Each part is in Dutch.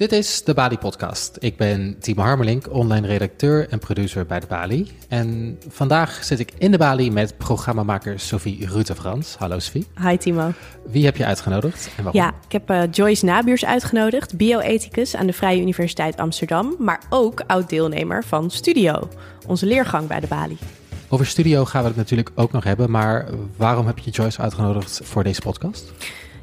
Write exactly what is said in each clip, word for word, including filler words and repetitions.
Dit is de Bali Podcast. Ik ben Timo Harmelink, online redacteur en producer bij de Bali. En vandaag zit ik in de Bali met programmamaker Sofie Rutte-Frans. Hallo Sofie. Hi Timo. Wie heb je uitgenodigd en waarom? Ja, ik heb uh, Joyce Nabuurs uitgenodigd, bioethicus aan de Vrije Universiteit Amsterdam, maar ook oud-deelnemer van Studio, onze leergang bij de Bali. Over Studio gaan we het natuurlijk ook nog hebben, maar waarom heb je Joyce uitgenodigd voor deze podcast?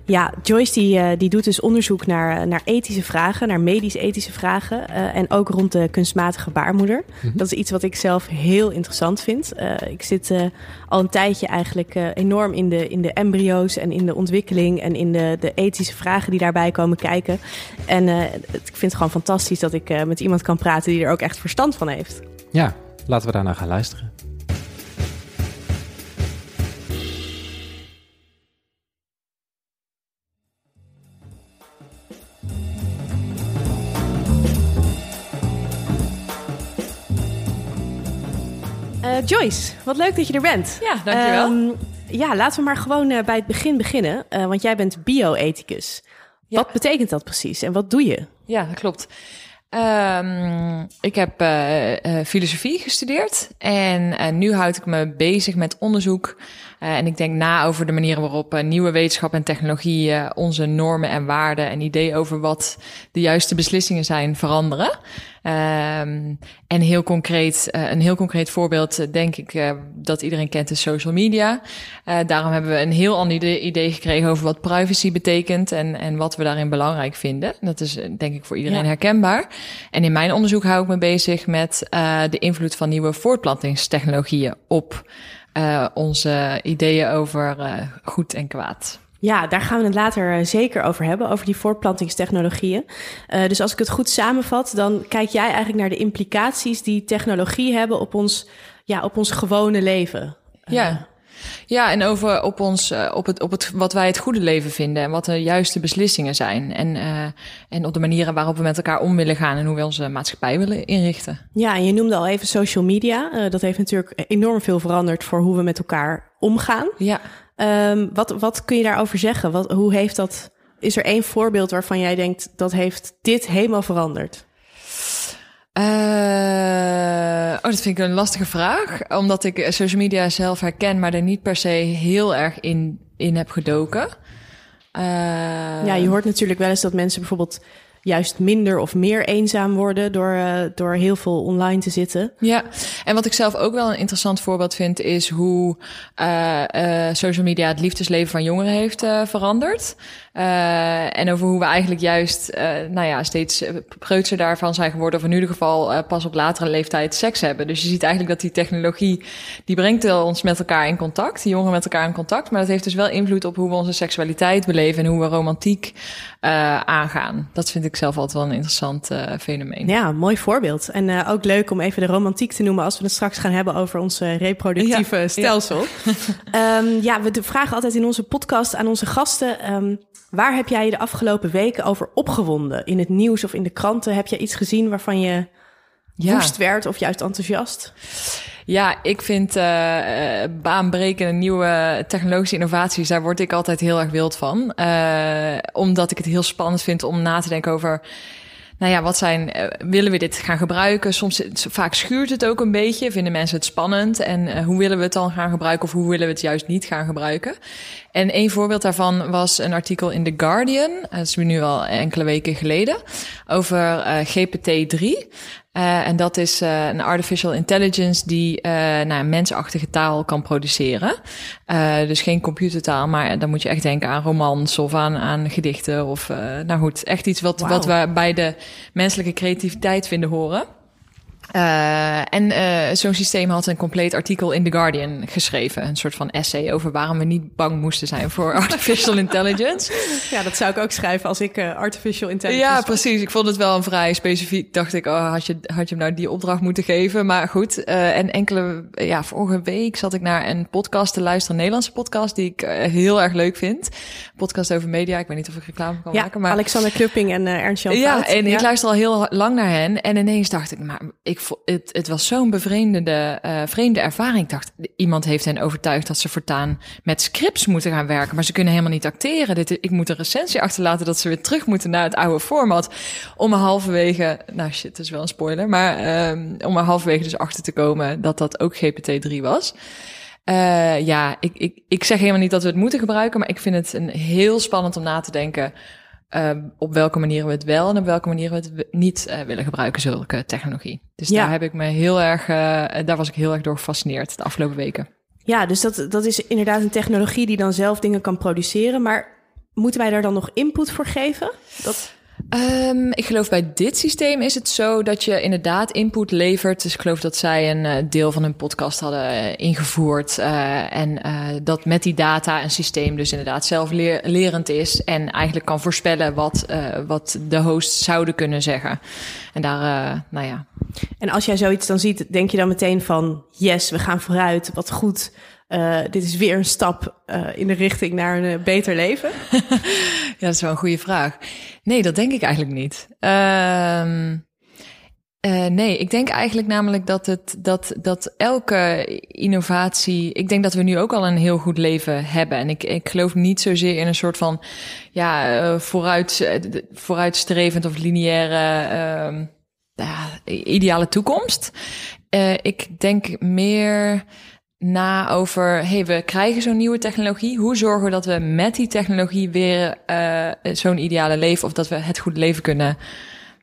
Ja, Joyce die, die doet dus onderzoek naar, naar ethische vragen, naar medisch-ethische vragen. Uh, en ook rond de kunstmatige baarmoeder. Mm-hmm. Dat is iets wat ik zelf heel interessant vind. Uh, ik zit uh, al een tijdje eigenlijk uh, enorm in de, in de embryo's en in de ontwikkeling en in de, de ethische vragen die daarbij komen kijken. En uh, ik vind het gewoon fantastisch dat ik uh, met iemand kan praten die er ook echt verstand van heeft. Ja, laten we daarna gaan luisteren. Uh, Joyce, wat leuk dat je er bent. Ja, dankjewel. Um, ja, laten we maar gewoon uh, bij het begin beginnen. Uh, want jij bent bioethicus. Ja. Wat betekent dat precies en wat doe je? Ja, dat klopt. Um, ik heb uh, uh, filosofie gestudeerd. En uh, nu houd ik me bezig met onderzoek. Uh, en ik denk na over de manieren waarop uh, nieuwe wetenschap en technologie uh, onze normen en waarden en ideeën over wat de juiste beslissingen zijn veranderen. Um, en heel concreet, uh, een heel concreet voorbeeld, uh, denk ik, uh, dat iedereen kent, is social media. Uh, daarom hebben we een heel ander idee, idee gekregen over wat privacy betekent en, en wat we daarin belangrijk vinden. Dat is, uh, denk ik, voor iedereen ja. herkenbaar. En in mijn onderzoek hou ik me bezig met uh, de invloed van nieuwe voortplantingstechnologieën op Uh, onze ideeën over uh, goed en kwaad. Ja, daar gaan we het later zeker over hebben, over die voortplantingstechnologieën. Uh, dus als ik het goed samenvat, dan kijk jij eigenlijk naar de implicaties die technologie hebben op ons, ja, op ons gewone leven. Uh, ja. Ja, en over op ons, op het, op het, wat wij het goede leven vinden en wat de juiste beslissingen zijn. En, uh, en op de manieren waarop we met elkaar om willen gaan en hoe we onze maatschappij willen inrichten. Ja, en je noemde al even social media. Uh, dat heeft natuurlijk enorm veel veranderd voor hoe we met elkaar omgaan. Ja. Um, wat, wat kun je daarover zeggen? Wat, hoe heeft dat, is er één voorbeeld waarvan jij denkt dat heeft dit helemaal veranderd? Uh, oh, dat vind ik een lastige vraag. Omdat ik social media zelf herken, maar er niet per se heel erg in, in heb gedoken. Uh, ja, je hoort natuurlijk wel eens dat mensen bijvoorbeeld juist minder of meer eenzaam worden door, uh, door heel veel online te zitten. Ja, en wat ik zelf ook wel een interessant voorbeeld vind is hoe uh, uh, social media het liefdesleven van jongeren heeft uh, veranderd. Uh, en over hoe we eigenlijk juist uh, nou ja, steeds preutser daarvan zijn geworden, of in ieder geval uh, pas op latere leeftijd seks hebben. Dus je ziet eigenlijk dat die technologie, die brengt ons met elkaar in contact, die jongeren met elkaar in contact, maar dat heeft dus wel invloed op hoe we onze seksualiteit beleven en hoe we romantiek uh, aangaan. Dat vind ik zelf altijd wel een interessant uh, fenomeen. Ja, mooi voorbeeld. En uh, ook leuk om even de romantiek te noemen als we het straks gaan hebben over ons uh, reproductieve ja, stelsel. Ja. um, ja, we vragen altijd in onze podcast aan onze gasten, Um, waar heb jij je de afgelopen weken over opgewonden? In het nieuws of in de kranten? Heb je iets gezien waarvan je ja. woest werd of juist enthousiast? Ja, ik vind uh, baanbrekende nieuwe technologische innovaties, daar word ik altijd heel erg wild van. Uh, omdat ik het heel spannend vind om na te denken over, nou ja, wat zijn, willen we dit gaan gebruiken? Soms, vaak schuurt het ook een beetje. Vinden mensen het spannend? En uh, hoe willen we het dan gaan gebruiken? Of hoe willen we het juist niet gaan gebruiken? En één voorbeeld daarvan was een artikel in The Guardian. Dat is nu al enkele weken geleden. Over uh, G P T drie. Uh, en dat is uh, een artificial intelligence die uh, nou, mensachtige taal kan produceren. Uh, dus geen computertaal, maar dan moet je echt denken aan romans of aan, aan gedichten. Of uh, nou goed, echt iets wat, wow. wat we bij de menselijke creativiteit vinden horen. Uh, en uh, zo'n systeem had een compleet artikel in The Guardian geschreven. Een soort van essay over waarom we niet bang moesten zijn voor artificial intelligence. Ja, dat zou ik ook schrijven als ik uh, artificial intelligence... Ja, precies. Ik vond het wel een vrij specifiek. Dacht ik, oh, had je, had je hem nou die opdracht moeten geven? Maar goed, uh, en enkele... Ja, vorige week zat ik naar een podcast te luisteren. Een Nederlandse podcast die ik uh, heel erg leuk vind. Podcast over media. Ik weet niet of ik reclame kan ja, maken. Maar Alexander Klüpping en uh, Ernst-Jan. Ja, en ja. ik luister al heel lang naar hen. En ineens dacht ik, maar ik ik het, het was zo'n bevreemdende uh, vreemde ervaring. Ik dacht, iemand heeft hen overtuigd dat ze voortaan met scripts moeten gaan werken. Maar ze kunnen helemaal niet acteren. Dit, ik moet een recensie achterlaten dat ze weer terug moeten naar het oude format. Om halverwege, nou shit, dat is wel een spoiler. Maar um, om halverwege dus achter te komen dat dat ook G P T drie was. Uh, ja, ik, ik, ik zeg helemaal niet dat we het moeten gebruiken. Maar ik vind het een heel spannend om na te denken. Uh, op welke manier we het wel en op welke manier we het niet uh, willen gebruiken, zulke technologie. Dus ja. daar heb ik me heel erg, uh, daar was ik heel erg door gefascineerd de afgelopen weken. Ja, dus dat, dat is inderdaad een technologie die dan zelf dingen kan produceren. Maar moeten wij daar dan nog input voor geven? Dat... Um, ik geloof bij dit systeem is het zo dat je inderdaad input levert. Dus ik geloof dat zij een deel van hun podcast hadden ingevoerd. Uh, en uh, dat met die data een systeem dus inderdaad zelflerend is. En eigenlijk kan voorspellen wat, uh, wat de hosts zouden kunnen zeggen. En daar, uh, nou ja. En als jij zoiets dan ziet, denk je dan meteen van... yes, we gaan vooruit, wat goed... Uh, dit is weer een stap uh, in de richting naar een beter leven? Ja, dat is wel een goede vraag. Nee, dat denk ik eigenlijk niet. Uh, uh, nee, ik denk eigenlijk namelijk dat, het, dat, dat elke innovatie... Ik denk dat we nu ook al een heel goed leven hebben. En ik, ik geloof niet zozeer in een soort van ja, uh, vooruit, uh, vooruitstrevend of lineaire uh, uh, ideale toekomst. Uh, ik denk meer... na over, hey, we krijgen zo'n nieuwe technologie. Hoe zorgen we dat we met die technologie weer uh, zo'n ideale leven... of dat we het goede leven kunnen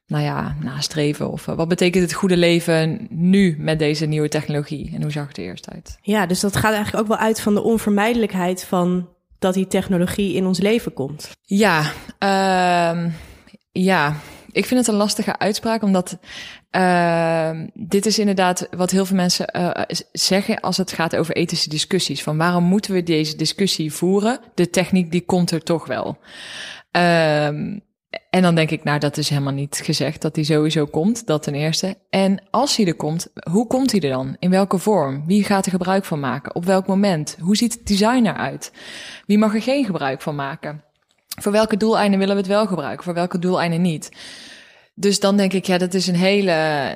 nou ja, nastreven? Of uh, wat betekent het goede leven nu met deze nieuwe technologie? En hoe zag het er eerst uit? Ja, dus dat gaat eigenlijk ook wel uit van de onvermijdelijkheid... van dat die technologie in ons leven komt. Ja, uh, ja... Ik vind het een lastige uitspraak, omdat uh, dit is inderdaad wat heel veel mensen uh, zeggen als het gaat over ethische discussies. Van waarom moeten we deze discussie voeren? De techniek die komt er toch wel. Uh, en dan denk ik, nou dat is helemaal niet gezegd dat die sowieso komt, dat ten eerste. En als die er komt, hoe komt die er dan? In welke vorm? Wie gaat er gebruik van maken? Op welk moment? Hoe ziet het design eruit? Wie mag er geen gebruik van maken? Voor welke doeleinden willen we het wel gebruiken? Voor welke doeleinden niet? Dus dan denk ik, ja, dat is een hele...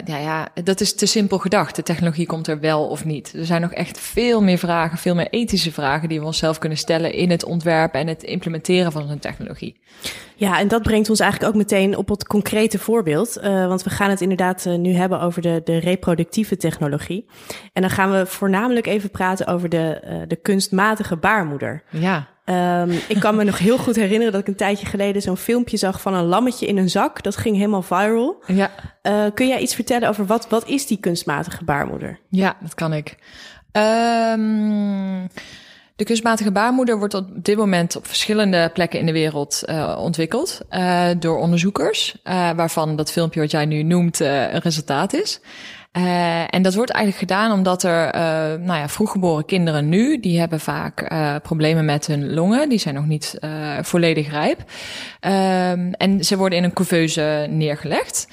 Ja, ja, dat is te simpel gedacht. De technologie komt er wel of niet. Er zijn nog echt veel meer vragen, veel meer ethische vragen... die we onszelf kunnen stellen in het ontwerpen en het implementeren van zo'n technologie. Ja, en dat brengt ons eigenlijk ook meteen op het concrete voorbeeld. Uh, want we gaan het inderdaad uh, nu hebben over de, de reproductieve technologie. En dan gaan we voornamelijk even praten over de, uh, de kunstmatige baarmoeder. Ja. Um, ik kan me nog heel goed herinneren dat ik een tijdje geleden zo'n filmpje zag van een lammetje in een zak. Dat ging helemaal viral. Ja. Uh, kun jij iets vertellen over wat, wat is die kunstmatige baarmoeder? Ja, dat kan ik. Um, de kunstmatige baarmoeder wordt op dit moment op verschillende plekken in de wereld uh, ontwikkeld uh, door onderzoekers. Uh, waarvan dat filmpje wat jij nu noemt uh, een resultaat is. Uh, en dat wordt eigenlijk gedaan omdat er uh, nou ja, vroeggeboren kinderen nu... die hebben vaak uh, problemen met hun longen. Die zijn nog niet uh, volledig rijp. Uh, en ze worden in een couveuse neergelegd.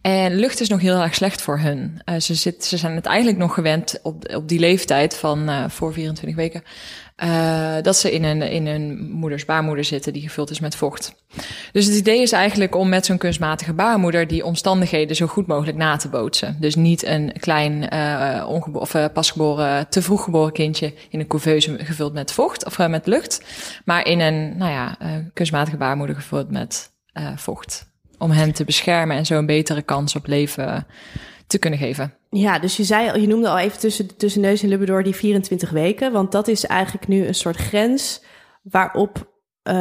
En lucht is nog heel erg slecht voor hun. Uh, ze, zit, ze zijn het eigenlijk nog gewend op, op die leeftijd van uh, voor vierentwintig weken... Uh, dat ze in een, in een moeders baarmoeder zitten die gevuld is met vocht. Dus het idee is eigenlijk om met zo'n kunstmatige baarmoeder... die omstandigheden zo goed mogelijk na te bootsen. Dus niet een klein uh, ongebo- of, uh, pasgeboren, te vroeg geboren kindje... in een couveuse gevuld met vocht of uh, met lucht... maar in een nou ja, uh, kunstmatige baarmoeder gevuld met uh, vocht. Om hen te beschermen en zo een betere kans op leven te kunnen geven. Ja, dus je zei, je noemde al even tussen, tussen neus en lippen door die vierentwintig weken. Want dat is eigenlijk nu een soort grens waarop uh,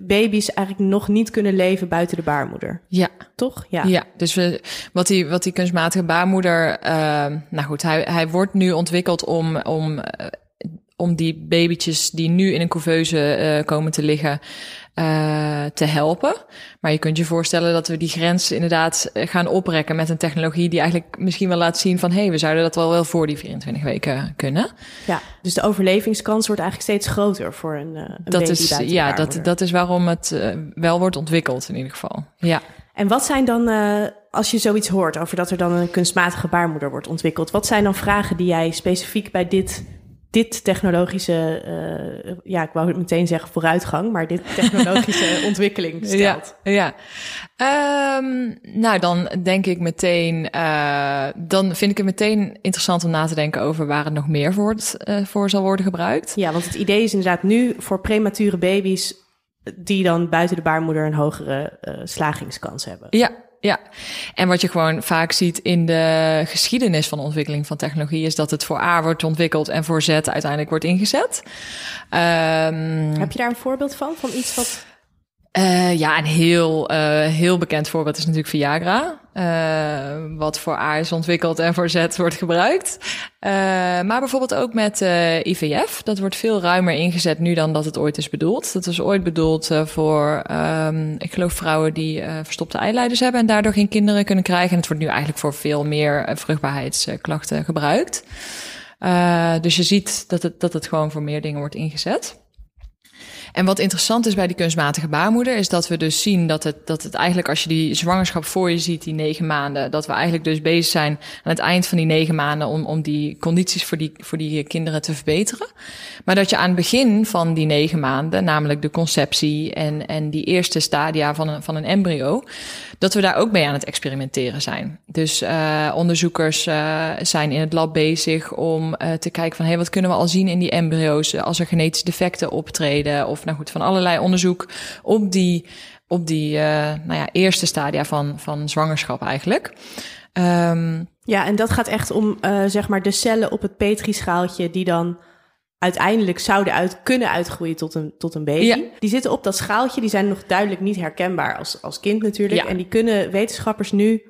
baby's eigenlijk nog niet kunnen leven buiten de baarmoeder. Ja. Toch? Ja. Ja, dus we, wat, die, wat die kunstmatige baarmoeder... Uh, nou goed, hij, hij wordt nu ontwikkeld om... om uh, om die babytjes die nu in een couveuse uh, komen te liggen uh, te helpen. Maar je kunt je voorstellen dat we die grens inderdaad gaan oprekken... met een technologie die eigenlijk misschien wel laat zien van... hé, hey, we zouden dat wel wel voor die vierentwintig weken kunnen. Ja, dus de overlevingskans wordt eigenlijk steeds groter voor een, uh, een dat baby. Is, ja, dat, dat is waarom het uh, wel wordt ontwikkeld in ieder geval. Ja. En wat zijn dan, uh, als je zoiets hoort over dat er dan een kunstmatige baarmoeder wordt ontwikkeld... wat zijn dan vragen die jij specifiek bij dit... dit technologische, uh, ja, ik wou meteen zeggen vooruitgang... maar dit technologische ontwikkeling stelt. Ja, ja. Um, nou, dan denk ik meteen... Uh, dan vind ik het meteen interessant om na te denken over waar het nog meer voor, het, uh, voor zal worden gebruikt. Ja, want het idee is inderdaad nu voor premature baby's die dan buiten de baarmoeder een hogere uh, slagingskans hebben. Ja, ja. En wat je gewoon vaak ziet in de geschiedenis van de ontwikkeling van technologie is dat het voor A wordt ontwikkeld en voor Z uiteindelijk wordt ingezet. Um, Heb je daar een voorbeeld van? Van iets wat... Uh, ja, een heel, uh, heel bekend voorbeeld is natuurlijk Viagra. Uh, wat voor A is ontwikkeld en voor Z wordt gebruikt. Uh, maar bijvoorbeeld ook met uh, I V F. Dat wordt veel ruimer ingezet nu dan dat het ooit is bedoeld. Dat is ooit bedoeld uh, voor, um, ik geloof, vrouwen die uh, verstopte eileiders hebben en daardoor geen kinderen kunnen krijgen. En het wordt nu eigenlijk voor veel meer uh, vruchtbaarheidsklachten gebruikt. Uh, dus je ziet dat het, dat het gewoon voor meer dingen wordt ingezet. En wat interessant is bij die kunstmatige baarmoeder is dat we dus zien dat het, dat het eigenlijk als je die zwangerschap voor je ziet, die negen maanden, dat we eigenlijk dus bezig zijn aan het eind van die negen maanden om, om die condities voor die, voor die kinderen te verbeteren. Maar dat je aan het begin van die negen maanden, namelijk de conceptie en, en die eerste stadia van een, van een embryo, dat we daar ook mee aan het experimenteren zijn. Dus uh, onderzoekers uh, zijn in het lab bezig om uh, te kijken van hey, wat kunnen we al zien in die embryo's als er genetische defecten optreden of nou goed, van allerlei onderzoek op die, op die uh, nou ja, eerste stadia van, van zwangerschap eigenlijk. Um, ja, en dat gaat echt om uh, zeg maar de cellen op het petrischaaltje die dan uiteindelijk zouden uit kunnen uitgroeien tot een, tot een baby. Ja. Die zitten op dat schaaltje, die zijn nog duidelijk niet herkenbaar als, als kind natuurlijk. Ja. En die kunnen wetenschappers nu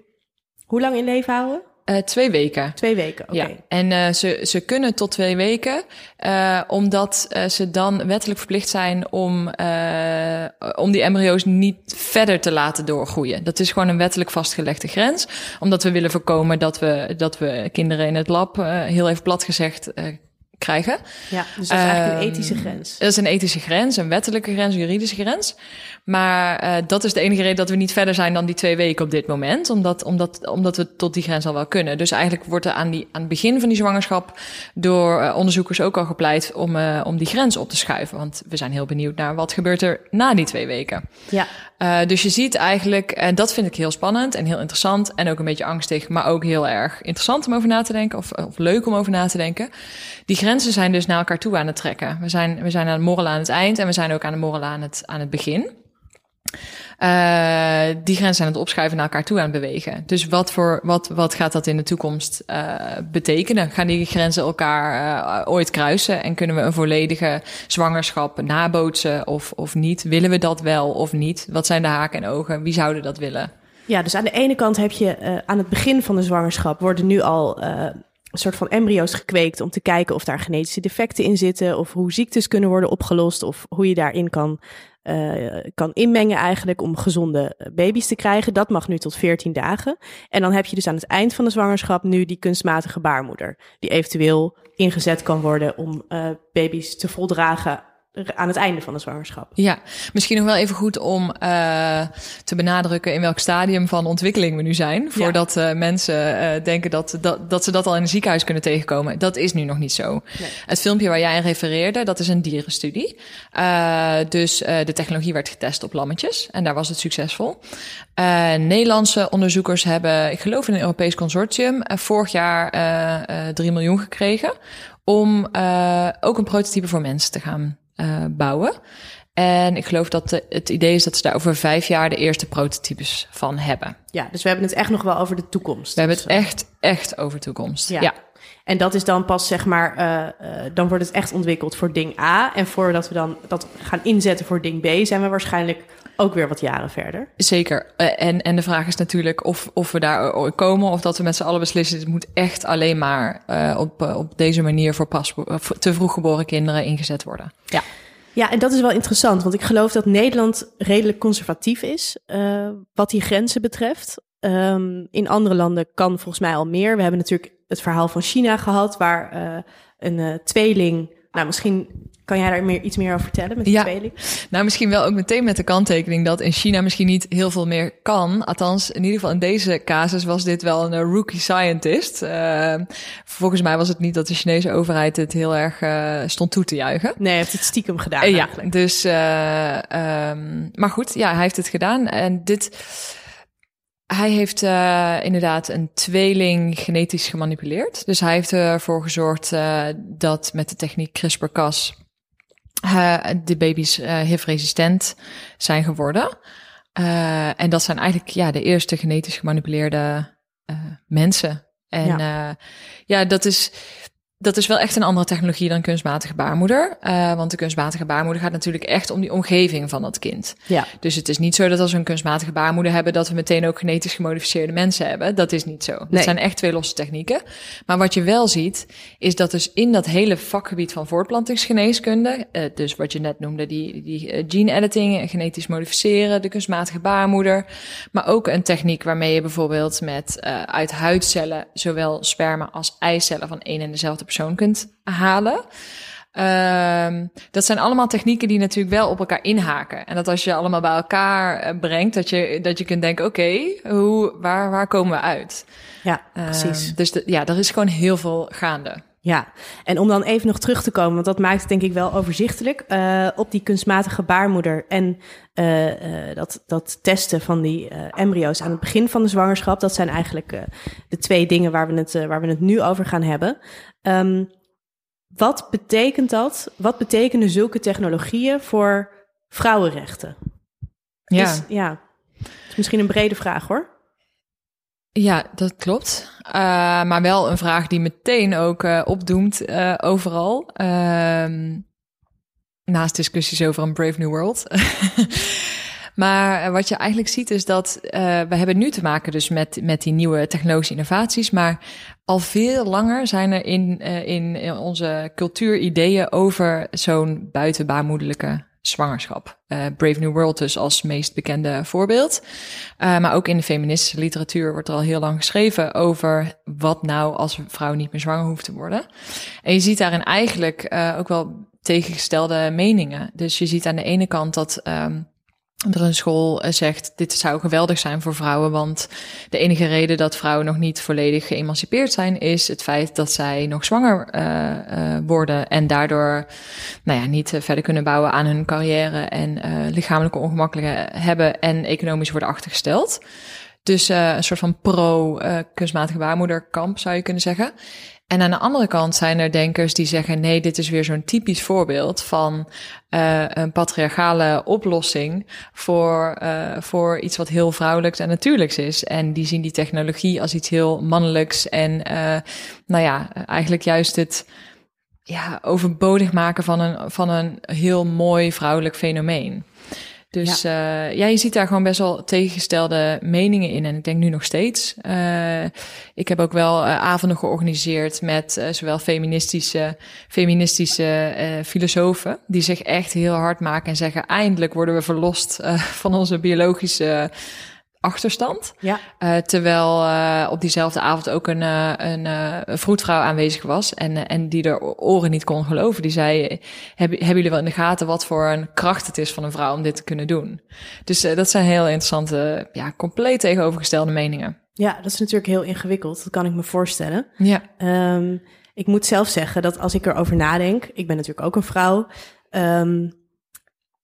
hoe lang in leven houden? Uh, twee weken. Twee weken, oké. Okay. Ja. En uh, ze, ze kunnen tot twee weken, uh, omdat uh, ze dan wettelijk verplicht zijn om, uh, om die embryo's niet verder te laten doorgroeien. Dat is gewoon een wettelijk vastgelegde grens, omdat we willen voorkomen dat we, dat we kinderen in het lab, uh, heel even plat gezegd, uh, krijgen. Ja, dus dat is eigenlijk een ethische grens. Dat is een ethische grens, een wettelijke grens, een juridische grens. Maar uh, dat is de enige reden dat we niet verder zijn dan die twee weken op dit moment. Omdat, omdat, omdat we tot die grens al wel kunnen. Dus eigenlijk wordt er aan, die, aan het begin van die zwangerschap door uh, onderzoekers ook al gepleit om, uh, om die grens op te schuiven. Want we zijn heel benieuwd naar wat gebeurt er na die twee weken. Ja. Uh, dus je ziet eigenlijk, en dat vind ik heel spannend en heel interessant en ook een beetje angstig, maar ook heel erg interessant om over na te denken of, of leuk om over na te denken. Die grenzen zijn dus naar elkaar toe aan het trekken. We zijn, we zijn aan de morrel aan het eind en we zijn ook aan de morrel aan het, aan het begin. Uh, die grenzen zijn aan het opschuiven naar elkaar toe aan het bewegen. Dus wat, voor, wat, wat gaat dat in de toekomst uh, betekenen? Gaan die grenzen elkaar uh, ooit kruisen? En kunnen we een volledige zwangerschap nabootsen of, of niet? Willen we dat wel of niet? Wat zijn de haken en ogen? Wie zouden dat willen? Ja, dus aan de ene kant heb je uh, aan het begin van de zwangerschap worden nu al Uh... een soort van embryo's gekweekt om te kijken of daar genetische defecten in zitten of hoe ziektes kunnen worden opgelost of hoe je daarin kan, uh, kan inmengen eigenlijk om gezonde baby's te krijgen. Dat mag nu tot veertien dagen. En dan heb je dus aan het eind van de zwangerschap nu die kunstmatige baarmoeder die eventueel ingezet kan worden om uh, baby's te voldragen aan het einde van de zwangerschap. Ja, misschien nog wel even goed om uh, te benadrukken in welk stadium van ontwikkeling we nu zijn, voordat ja. uh, mensen uh, denken dat, dat, dat ze dat al in een ziekenhuis kunnen tegenkomen. Dat is nu nog niet zo. Nee. Het filmpje waar jij aan refereerde, dat is een dierenstudie. Uh, dus uh, de technologie werd getest op lammetjes en daar was het succesvol. Uh, Nederlandse onderzoekers hebben, ik geloof in een Europees consortium, uh, vorig jaar uh, uh, drie miljoen gekregen om uh, ook een prototype voor mensen te gaan Uh, bouwen. En ik geloof dat de, het idee is dat ze daar over vijf jaar de eerste prototypes van hebben. Ja, dus we hebben het echt nog wel over de toekomst. We hebben het echt, echt over toekomst. Ja. ja. En dat is dan pas, zeg maar, uh, uh, dan wordt het echt ontwikkeld voor ding A. En voordat we dan dat gaan inzetten voor ding B, zijn we waarschijnlijk ook weer wat jaren verder. Zeker. Uh, en, en de vraag is natuurlijk of, of we daar ooit komen, of dat we met z'n allen beslissen, het moet echt alleen maar uh, op, uh, op deze manier voor pas, uh, te vroeg geboren kinderen ingezet worden. Ja. Ja, en dat is wel interessant, want ik geloof dat Nederland redelijk conservatief is uh, wat die grenzen betreft. Um, in andere landen kan volgens mij al meer. We hebben natuurlijk het verhaal van China gehad, waar uh, een uh, tweeling... Nou, misschien kan jij daar meer, iets meer over vertellen met die ja. tweeling? Nou, misschien wel ook meteen met de kanttekening dat in China misschien niet heel veel meer kan. Althans, in ieder geval in deze casus was dit wel een rookie scientist. Uh, volgens mij was het niet dat de Chinese overheid dit heel erg uh, stond toe te juichen. Nee, hij heeft het stiekem gedaan uh, eigenlijk. Ja, dus, uh, um, maar goed, ja, hij heeft het gedaan en dit... hij heeft uh, inderdaad een tweeling genetisch gemanipuleerd. Dus hij heeft ervoor gezorgd uh, dat met de techniek CRISPR-Cas uh, de baby's uh, H I V-resistent zijn geworden. Uh, en dat zijn eigenlijk ja, de eerste genetisch gemanipuleerde uh, mensen. En ja, uh, ja dat is... Dat is wel echt een andere technologie dan kunstmatige baarmoeder. Uh, want de kunstmatige baarmoeder gaat natuurlijk echt om die omgeving van dat kind. Ja. Dus het is niet zo dat als we een kunstmatige baarmoeder hebben, dat we meteen ook genetisch gemodificeerde mensen hebben. Dat is niet zo. Nee. Dat zijn echt twee losse technieken. Maar wat je wel ziet, is dat dus in dat hele vakgebied van voortplantingsgeneeskunde, Uh, dus wat je net noemde, die, die gene editing, genetisch modificeren, de kunstmatige baarmoeder. Maar ook een techniek waarmee je bijvoorbeeld met uh, uit huidcellen zowel sperma als eicellen van één en dezelfde persoon kunt halen. Um, dat zijn allemaal technieken die natuurlijk wel op elkaar inhaken. En dat als je allemaal bij elkaar brengt, dat je, dat je kunt denken, oké, okay, hoe, waar, waar komen we uit? Ja, precies. Um, dus de, ja, er is gewoon heel veel gaande. Ja, en om dan even nog terug te komen, want dat maakt het denk ik wel overzichtelijk, uh, op die kunstmatige baarmoeder en uh, uh, dat, dat testen van die uh, embryo's aan het begin van de zwangerschap. Dat zijn eigenlijk uh, de twee dingen waar we het, uh, waar we het nu over gaan hebben. Um, wat betekent dat? Wat betekenen zulke technologieën voor vrouwenrechten? Ja, is, ja, is misschien een brede vraag hoor. Ja, dat klopt. Uh, maar wel een vraag die meteen ook uh, opdoemt uh, overal. Uh, naast discussies over een Brave New World. Maar wat je eigenlijk ziet is dat uh, we hebben nu te maken dus met, met die nieuwe technologische innovaties. Maar al veel langer zijn er in, uh, in onze cultuur ideeën over zo'n buitenbaarmoederlijke zwangerschap. Uh, Brave New World dus als meest bekende voorbeeld. Uh, maar ook in de feministische literatuur wordt er al heel lang geschreven over wat nou als een vrouw niet meer zwanger hoeft te worden. En je ziet daarin eigenlijk uh, ook wel tegengestelde meningen. Dus je ziet aan de ene kant dat Um, er een school zegt, dit zou geweldig zijn voor vrouwen, want de enige reden dat vrouwen nog niet volledig geëmancipeerd zijn, is het feit dat zij nog zwanger uh, uh, worden en daardoor nou ja, niet verder kunnen bouwen aan hun carrière en uh, lichamelijke ongemakken hebben en economisch worden achtergesteld. Dus uh, een soort van pro-kunstmatige uh, baarmoederkamp zou je kunnen zeggen. En aan de andere kant zijn er denkers die zeggen, nee, dit is weer zo'n typisch voorbeeld van uh, een patriarchale oplossing voor, uh, voor iets wat heel vrouwelijks en natuurlijks is. En die zien die technologie als iets heel mannelijks en uh, nou ja, eigenlijk juist het ja, overbodig maken van een, van een heel mooi vrouwelijk fenomeen. Dus ja. Uh, ja, je ziet daar gewoon best wel tegengestelde meningen in. En ik denk nu nog steeds. Uh, ik heb ook wel uh, avonden georganiseerd met uh, zowel feministische, feministische uh, filosofen, die zich echt heel hard maken en zeggen, eindelijk worden we verlost uh, van onze biologische achterstand. Ja. Uh, terwijl uh, op diezelfde avond ook een, uh, een uh, vroedvrouw aanwezig was en, uh, en die er oren niet kon geloven. Die zei, hebben, hebben jullie wel in de gaten wat voor een kracht het is van een vrouw om dit te kunnen doen? Dus uh, dat zijn heel interessante, ja, compleet tegenovergestelde meningen. Ja, dat is natuurlijk heel ingewikkeld. Dat kan ik me voorstellen. Ja. Um, ik moet zelf zeggen dat als ik erover nadenk, ik ben natuurlijk ook een vrouw, Um,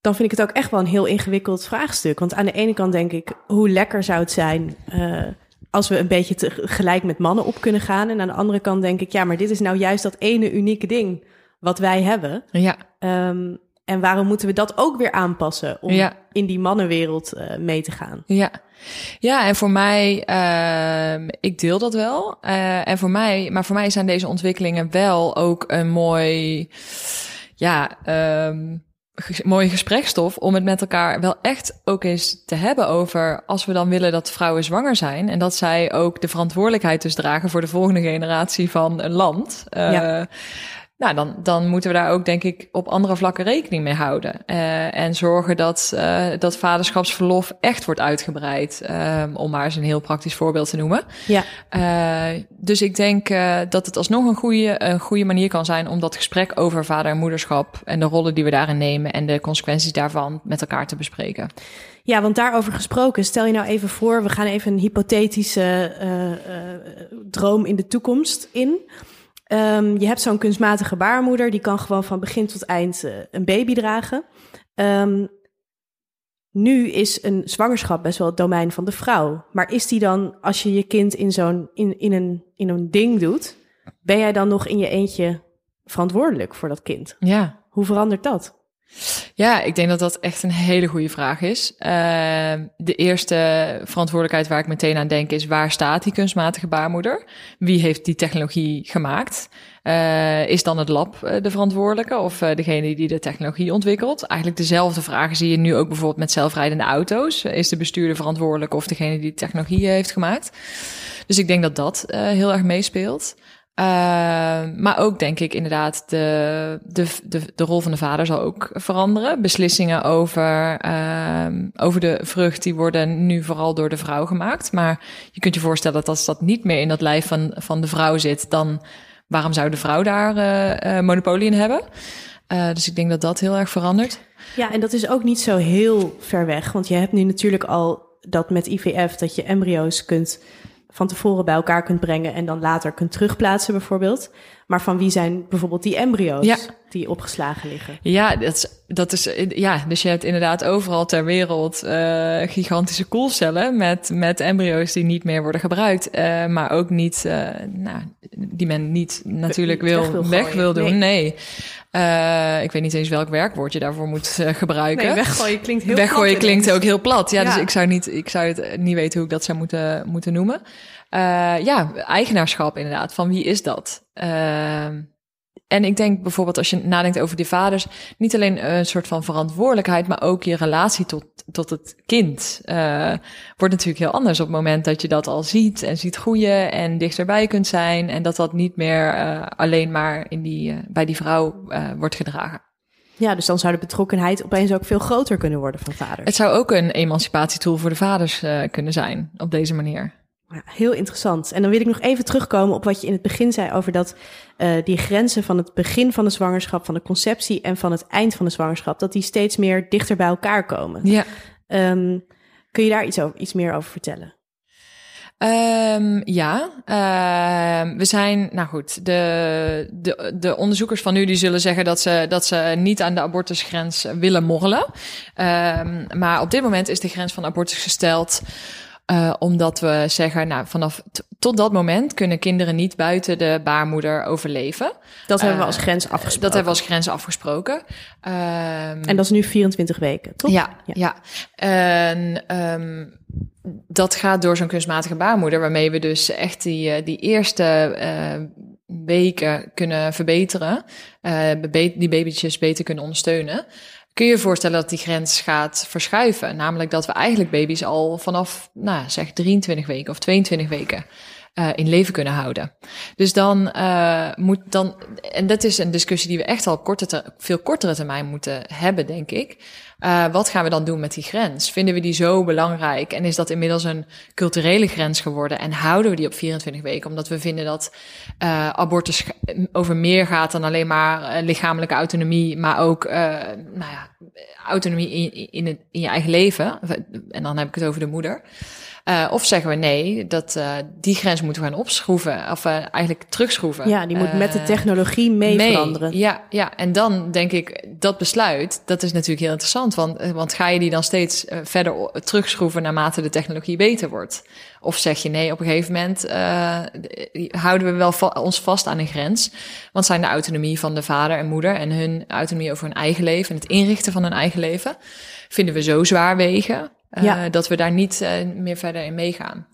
dan vind ik het ook echt wel een heel ingewikkeld vraagstuk. Want aan de ene kant denk ik, hoe lekker zou het zijn uh, als we een beetje tegelijk met mannen op kunnen gaan. En aan de andere kant denk ik, ja, maar dit is nou juist dat ene unieke ding wat wij hebben. Ja. Um, en waarom moeten we dat ook weer aanpassen om ja. in die mannenwereld uh, mee te gaan? Ja, ja en voor mij, uh, ik deel dat wel. Uh, en voor mij, maar voor mij zijn deze ontwikkelingen wel ook een mooi, ja, Um, mooie gespreksstof om het met elkaar wel echt ook eens te hebben over, als we dan willen dat vrouwen zwanger zijn en dat zij ook de verantwoordelijkheid dus dragen voor de volgende generatie van een land. Ja. Uh, nou, dan, dan moeten we daar ook, denk ik, op andere vlakken rekening mee houden. Uh, en zorgen dat, uh, dat vaderschapsverlof echt wordt uitgebreid. Um, om maar eens een heel praktisch voorbeeld te noemen. Ja. Uh, dus ik denk uh, dat het alsnog een goede, een goede manier kan zijn om dat gesprek over vader en moederschap en de rollen die we daarin nemen en de consequenties daarvan met elkaar te bespreken. Ja, want daarover gesproken, stel je nou even voor, we gaan even een hypothetische uh, uh, droom in de toekomst in. Um, je hebt zo'n kunstmatige baarmoeder, die kan gewoon van begin tot eind uh, een baby dragen. Um, nu is een zwangerschap best wel het domein van de vrouw. Maar is die dan, als je je kind in zo'n in, in een, in een ding doet, ben jij dan nog in je eentje verantwoordelijk voor dat kind? Ja. Hoe verandert dat? Ja, ik denk dat dat echt een hele goede vraag is. Uh, de eerste verantwoordelijkheid waar ik meteen aan denk is, waar staat die kunstmatige baarmoeder? Wie heeft die technologie gemaakt? Uh, is dan het lab uh, de verantwoordelijke of uh, degene die de technologie ontwikkelt? Eigenlijk dezelfde vragen zie je nu ook bijvoorbeeld met zelfrijdende auto's. Uh, is de bestuurder verantwoordelijk of degene die de technologie uh, heeft gemaakt? Dus ik denk dat dat uh, heel erg meespeelt. Uh, maar ook denk ik inderdaad, de, de, de, de rol van de vader zal ook veranderen. Beslissingen over, uh, over de vrucht, die worden nu vooral door de vrouw gemaakt. Maar je kunt je voorstellen dat als dat niet meer in dat lijf van, van de vrouw zit, dan waarom zou de vrouw daar uh, uh, monopolie in hebben? Uh, dus ik denk dat dat heel erg verandert. Ja, en dat is ook niet zo heel ver weg. Want je hebt nu natuurlijk al dat met I V F, dat je embryo's kunt van tevoren bij elkaar kunt brengen en dan later kunt terugplaatsen bijvoorbeeld. Maar van wie zijn bijvoorbeeld die embryo's ja. die opgeslagen liggen? Ja, dat is, dat is, ja, dus je hebt inderdaad overal ter wereld uh, gigantische koelcellen met, met embryo's die niet meer worden gebruikt. Uh, maar ook niet, uh, nou, die men niet natuurlijk wil, weg wil, weg wil doen. Nee. nee. Uh, ik weet niet eens welk werkwoord je daarvoor moet uh, gebruiken. Nee, weggooien klinkt heel weggooien plat. klinkt ook heel plat. Ja, ja. Dus ik zou, niet, ik zou het niet weten hoe ik dat zou moeten, moeten noemen. Uh, ja, eigenaarschap inderdaad. Van wie is dat? Uh, en ik denk bijvoorbeeld als je nadenkt over die vaders, niet alleen een soort van verantwoordelijkheid, maar ook je relatie tot, tot het kind uh, wordt natuurlijk heel anders op het moment dat je dat al ziet en ziet groeien en dichterbij kunt zijn en dat dat niet meer uh, alleen maar in die, uh, bij die vrouw uh, wordt gedragen. Ja, dus dan zou de betrokkenheid opeens ook veel groter kunnen worden van vaders. Het zou ook een emancipatietool voor de vaders uh, kunnen zijn op deze manier. Ja, heel interessant. En dan wil ik nog even terugkomen op wat je in het begin zei over dat uh, die grenzen van het begin van de zwangerschap, van de conceptie en van het eind van de zwangerschap, dat die steeds meer dichter bij elkaar komen. Ja. Um, kun je daar iets, over, iets meer over vertellen? Um, ja, uh, we zijn, nou goed, de, de, de onderzoekers van nu die zullen zeggen dat ze, dat ze niet aan de abortusgrens willen morrelen. Um, maar op dit moment is de grens van abortus gesteld. Uh, omdat we zeggen, nou, vanaf t- tot dat moment kunnen kinderen niet buiten de baarmoeder overleven. Dat uh, hebben we als grens afgesproken. Dat hebben we als grens afgesproken. Uh, en dat is nu vierentwintig weken, toch? Ja, ja. ja. En um, dat gaat door zo'n kunstmatige baarmoeder, waarmee we dus echt die, die eerste Uh, weken kunnen verbeteren, uh, die babytjes beter kunnen ondersteunen. Kun je je voorstellen dat die grens gaat verschuiven? Namelijk dat we eigenlijk baby's al vanaf, nou, zeg drieëntwintig weken of tweeëntwintig weken uh, in leven kunnen houden. Dus dan uh, moet dan, en dat is een discussie die we echt al op korte ter, veel kortere termijn moeten hebben, denk ik. Uh, wat gaan we dan doen met die grens? Vinden we die zo belangrijk? En is dat inmiddels een culturele grens geworden? En houden we die op vierentwintig weken? Omdat we vinden dat uh, abortus over meer gaat dan alleen maar uh, lichamelijke autonomie, maar ook uh, nou ja, autonomie in, in, het, in je eigen leven. En dan heb ik het over de moeder. Uh, of zeggen we nee, dat uh, die grens moeten we gaan opschroeven. Of uh, eigenlijk terugschroeven. Ja, die moet uh, met de technologie mee, mee veranderen. Ja, ja, en dan denk ik, dat besluit, dat is natuurlijk heel interessant. Want, want ga je die dan steeds uh, verder o- terugschroeven naarmate de technologie beter wordt? Of zeg je nee, op een gegeven moment uh, houden we wel va- ons vast aan een grens. Want zijn de autonomie van de vader en moeder en hun autonomie over hun eigen leven en het inrichten van hun eigen leven vinden we zo zwaar wegen. Ja. Uh, dat we daar niet uh, meer verder in meegaan.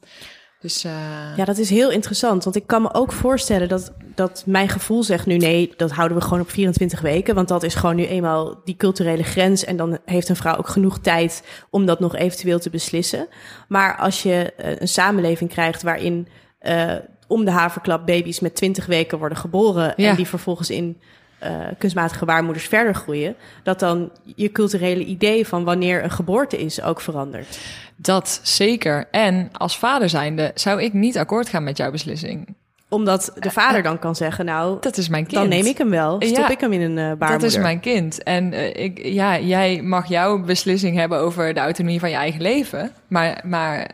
Dus, uh... ja, dat is heel interessant. Want ik kan me ook voorstellen dat, dat mijn gevoel zegt nu nee, dat houden we gewoon op vierentwintig weken. Want dat is gewoon nu eenmaal die culturele grens. En dan heeft een vrouw ook genoeg tijd om dat nog eventueel te beslissen. Maar als je uh, een samenleving krijgt waarin uh, om de haverklap baby's met twintig weken worden geboren. Ja. En die vervolgens in Uh, kunstmatige baarmoeders verder groeien, dat dan je culturele idee van wanneer een geboorte is ook verandert. Dat zeker. En als vader zijnde zou ik niet akkoord gaan met jouw beslissing. Omdat de vader dan kan zeggen, nou, dat is mijn kind. Dan neem ik hem wel, stop ja, ik hem in een uh, baarmoeder. Dat is mijn kind. En uh, ik, ja, jij mag jouw beslissing hebben over de autonomie van je eigen leven. Maar, maar...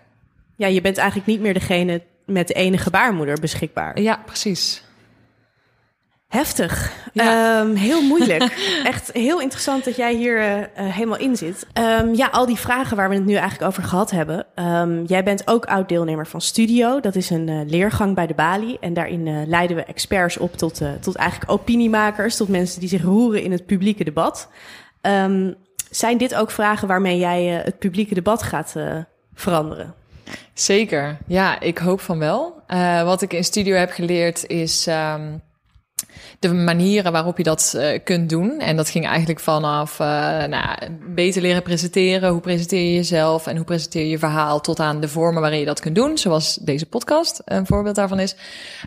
ja, je bent eigenlijk niet meer degene met de enige baarmoeder beschikbaar. Ja, precies. Heftig. Ja. Um, heel moeilijk. Echt heel interessant dat jij hier uh, uh, helemaal in zit. Um, ja, al die vragen waar we het nu eigenlijk over gehad hebben. Um, jij bent ook oud-deelnemer van Studio. Dat is een uh, leergang bij de Bali. En daarin uh, leiden we experts op tot, uh, tot eigenlijk opiniemakers. Tot mensen die zich roeren in het publieke debat. Um, zijn dit ook vragen waarmee jij uh, het publieke debat gaat uh, veranderen? Zeker. Ja, ik hoop van wel. Uh, wat ik in Studio heb geleerd is... Um... de manieren waarop je dat uh, kunt doen. En dat ging eigenlijk vanaf uh, nou, beter leren presenteren. Hoe presenteer je jezelf en hoe presenteer je je verhaal... tot aan de vormen waarin je dat kunt doen. Zoals deze podcast een voorbeeld daarvan is.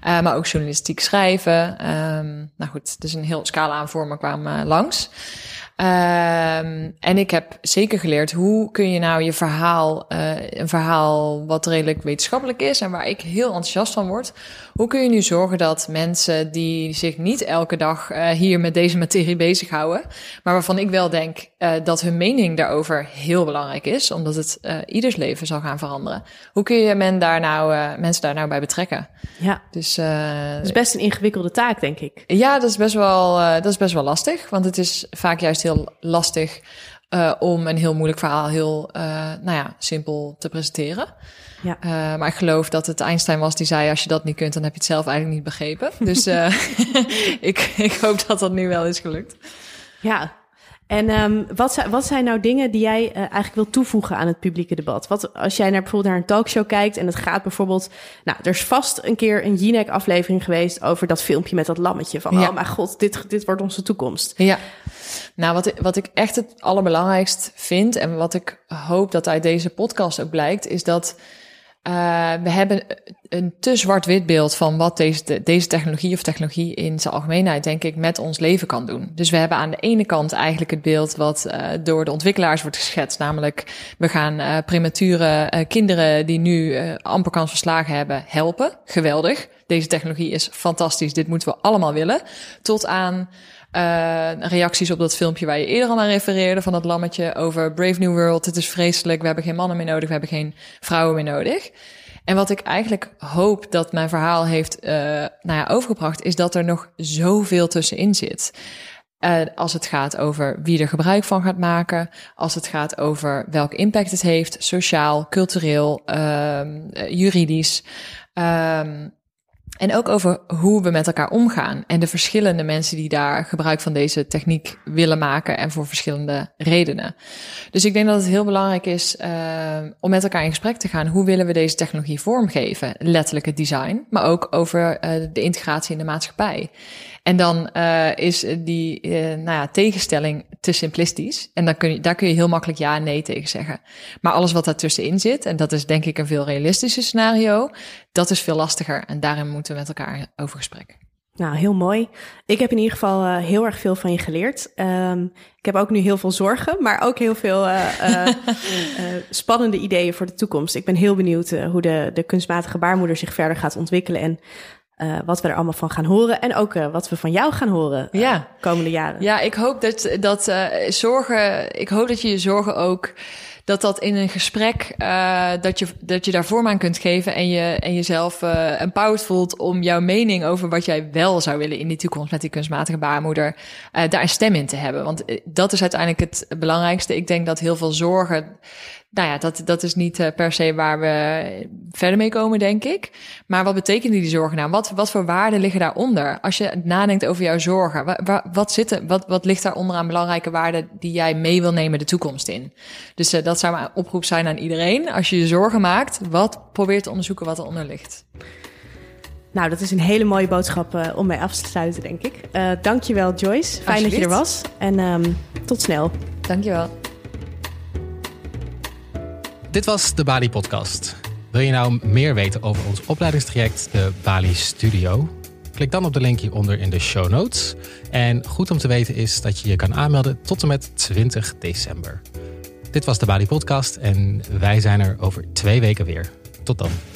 Uh, maar ook journalistiek schrijven. Um, nou goed, dus een heel scala aan vormen kwam uh, langs. Um, en ik heb zeker geleerd... hoe kun je nou je verhaal... Uh, een verhaal wat redelijk wetenschappelijk is... en waar ik heel enthousiast van word... hoe kun je nu zorgen dat mensen die zich niet elke dag uh, hier met deze materie bezighouden... maar waarvan ik wel denk uh, dat hun mening daarover heel belangrijk is... omdat het uh, ieders leven zal gaan veranderen. Hoe kun je men daar nou, uh, mensen daar nou bij betrekken? Ja, dus, uh, dat is best een ingewikkelde taak, denk ik. Ja, dat is best wel, uh, dat is best wel lastig, want het is vaak juist heel lastig... Uh, om een heel moeilijk verhaal heel uh, nou ja, simpel te presenteren. Ja. Uh, maar ik geloof dat het Einstein was die zei... als je dat niet kunt, dan heb je het zelf eigenlijk niet begrepen. Dus uh, ik, ik hoop dat dat nu wel is gelukt. Ja, en um, wat, wat zijn nou dingen die jij uh, eigenlijk wil toevoegen aan het publieke debat? Wat, als jij naar, bijvoorbeeld naar een talkshow kijkt en het gaat bijvoorbeeld... nou, er is vast een keer een Jinek-aflevering geweest... over dat filmpje met dat lammetje van... ja. Oh mijn god, dit, dit wordt onze toekomst. Ja. Nou, wat, wat ik echt het allerbelangrijkst vind... en wat ik hoop dat uit deze podcast ook blijkt... is dat uh, we hebben een te zwart-wit beeld... van wat deze, deze technologie of technologie in zijn algemeenheid... denk ik, met ons leven kan doen. Dus we hebben aan de ene kant eigenlijk het beeld... wat uh, door de ontwikkelaars wordt geschetst. Namelijk, we gaan uh, premature uh, kinderen... die nu uh, amper kans van slagen hebben, helpen. Geweldig. Deze technologie is fantastisch. Dit moeten we allemaal willen. Tot aan... Uh, reacties op dat filmpje waar je eerder al aan refereerde... van dat lammetje over Brave New World. Het is vreselijk, we hebben geen mannen meer nodig... we hebben geen vrouwen meer nodig. En wat ik eigenlijk hoop dat mijn verhaal heeft uh, nou ja, overgebracht... is dat er nog zoveel tussenin zit... Uh, als het gaat over wie er gebruik van gaat maken... als het gaat over welke impact het heeft... sociaal, cultureel, uh, juridisch... Uh, En ook over hoe we met elkaar omgaan. En de verschillende mensen die daar gebruik van deze techniek willen maken. En voor verschillende redenen. Dus ik denk dat het heel belangrijk is uh, om met elkaar in gesprek te gaan. Hoe willen we deze technologie vormgeven? Letterlijk het design. Maar ook over uh, de integratie in de maatschappij. En dan uh, is die uh, nou ja, tegenstelling te simplistisch. En dan kun je, daar kun je heel makkelijk ja en nee tegen zeggen. Maar alles wat daartussenin zit, en dat is denk ik een veel realistischer scenario... dat is veel lastiger en daarin moeten we met elkaar over gesprek. Nou, heel mooi. Ik heb in ieder geval uh, heel erg veel van je geleerd. Um, ik heb ook nu heel veel zorgen, maar ook heel veel uh, uh, uh, spannende ideeën voor de toekomst. Ik ben heel benieuwd uh, hoe de, de kunstmatige baarmoeder zich verder gaat ontwikkelen... en Uh, wat we er allemaal van gaan horen. En ook uh, wat we van jou gaan horen de uh, ja. komende jaren. Ja, ik hoop dat, dat uh, zorgen... Ik hoop dat je je zorgen ook... dat dat in een gesprek... Uh, dat, je, dat je daar vorm aan kunt geven... en, je, en jezelf uh, empowered voelt... om jouw mening over wat jij wel zou willen... in die toekomst met die kunstmatige baarmoeder... Uh, daar een stem in te hebben. Want dat is uiteindelijk het belangrijkste. Ik denk dat heel veel zorgen... Nou ja, dat, dat is niet per se waar we verder mee komen, denk ik. Maar wat betekenen die zorgen nou? Wat, wat voor waarden liggen daaronder? Als je nadenkt over jouw zorgen, wa, wa, wat, zit er, wat, wat ligt daaronder aan belangrijke waarden die jij mee wil nemen de toekomst in? Dus uh, dat zou mijn oproep zijn aan iedereen. Als je je zorgen maakt, wat probeer te onderzoeken wat eronder ligt. Nou, dat is een hele mooie boodschap uh, om mee af te sluiten, denk ik. Uh, dankjewel, Joyce. Fijn dat je er was. En um, tot snel. Dankjewel. Dit was de Bali Podcast. Wil je nou meer weten over ons opleidingstraject, de Bali Studio? Klik dan op de link hieronder in de show notes. En goed om te weten is dat je je kan aanmelden tot en met twintig december. Dit was de Bali Podcast en wij zijn er over twee weken weer. Tot dan.